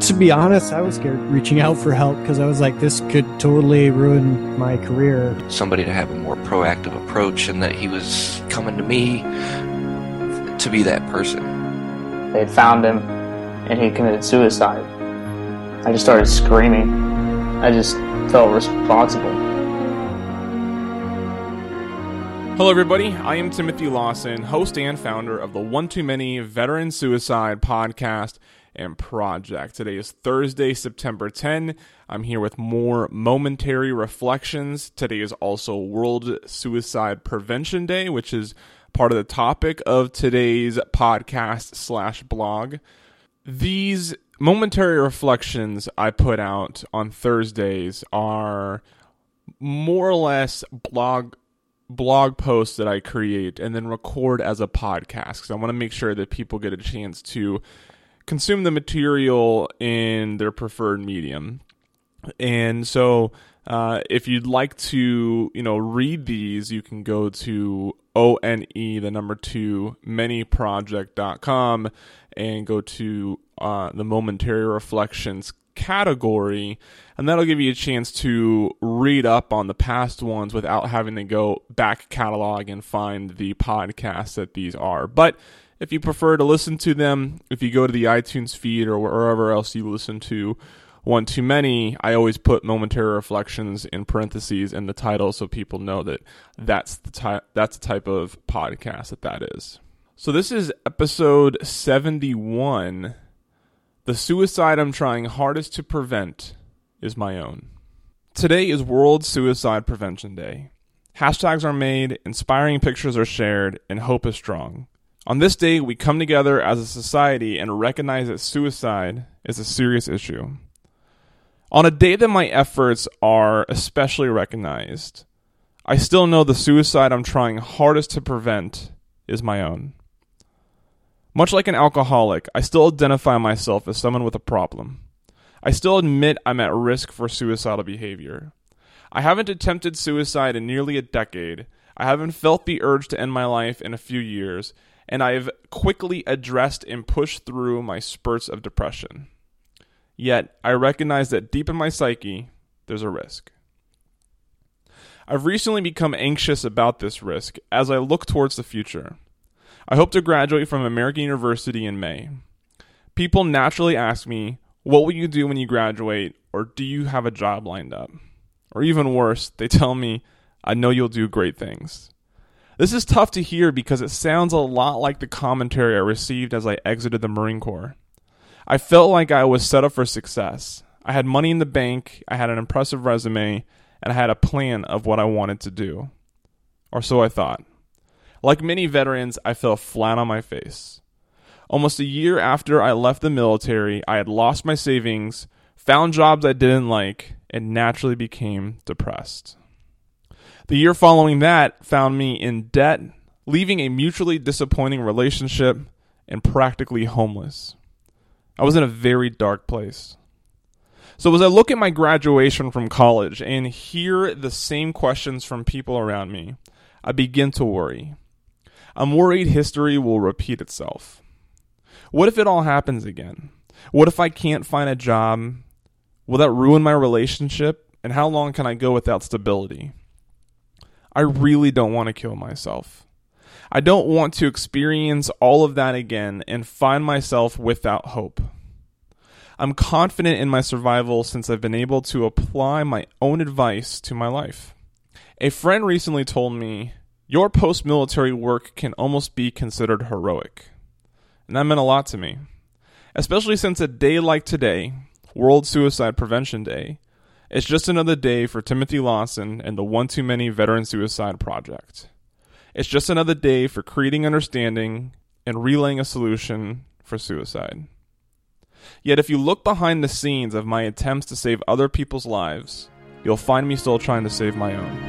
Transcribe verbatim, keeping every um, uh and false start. To be honest, I was scared reaching out for help because I was like, this could totally ruin my career. Somebody to have a more proactive approach, and that he was coming to me to be that person. They found him and he committed suicide. I just started screaming. I just felt responsible. Hello everybody, I am Timothy Lawson, host and founder of the One Too Many Veteran Suicide Podcast and Project. Today is Thursday, September tenth. I'm here with more momentary reflections. Today is also World Suicide Prevention Day, which is part of the topic of today's podcast slash blog. These momentary reflections I put out on Thursdays are more or less blog blog posts that I create and then record as a podcast, because I want to make sure that people get a chance to consume the material in their preferred medium. And so uh, if you'd like to, you know, read these, you can go to O N E, the number two, many project dot com, and go to uh, the Momentary Reflections category, and that'll give you a chance to read up on the past ones without having to go back catalog and find the podcasts that these are. But if you prefer to listen to them, if you go to the iTunes feed or wherever else you listen to One Too Many, I always put Momentary Reflections in parentheses in the title so people know that that's the, ty- that's the type of podcast that that is. So this is episode seventy-one. The suicide I'm trying hardest to prevent is my own. Today is World Suicide Prevention Day. Hashtags are made, inspiring pictures are shared, and hope is strong. On this day, we come together as a society and recognize that suicide is a serious issue. On a day that my efforts are especially recognized, I still know the suicide I'm trying hardest to prevent is my own. Much like an alcoholic, I still identify myself as someone with a problem. I still admit I'm at risk for suicidal behavior. I haven't attempted suicide in nearly a decade. I haven't felt the urge to end my life in a few years, and I've quickly addressed and pushed through my spurts of depression. Yet, I recognize that deep in my psyche, there's a risk. I've recently become anxious about this risk as I look towards the future. I hope to graduate from American University in May. People naturally ask me, what will you do when you graduate, or do you have a job lined up? Or even worse, they tell me, I know you'll do great things. This is tough to hear because it sounds a lot like the commentary I received as I exited the Marine Corps. I felt like I was set up for success. I had money in the bank, I had an impressive resume, and I had a plan of what I wanted to do. Or so I thought. Like many veterans, I fell flat on my face. Almost a year after I left the military, I had lost my savings, found jobs I didn't like, and naturally became depressed. The year following that found me in debt, leaving a mutually disappointing relationship, and practically homeless. I was in a very dark place. So as I look at my graduation from college and hear the same questions from people around me, I begin to worry. I'm worried history will repeat itself. What if it all happens again? What if I can't find a job? Will that ruin my relationship? And how long can I go without stability? I really don't want to kill myself. I don't want to experience all of that again and find myself without hope. I'm confident in my survival since I've been able to apply my own advice to my life. A friend recently told me, your post-military work can almost be considered heroic. And that meant a lot to me, especially since a day like today, World Suicide Prevention Day, it's just another day for Timothy Lawson and the One Too Many Veteran Suicide Project. It's just another day for creating understanding and relaying a solution for suicide. Yet if you look behind the scenes of my attempts to save other people's lives, you'll find me still trying to save my own.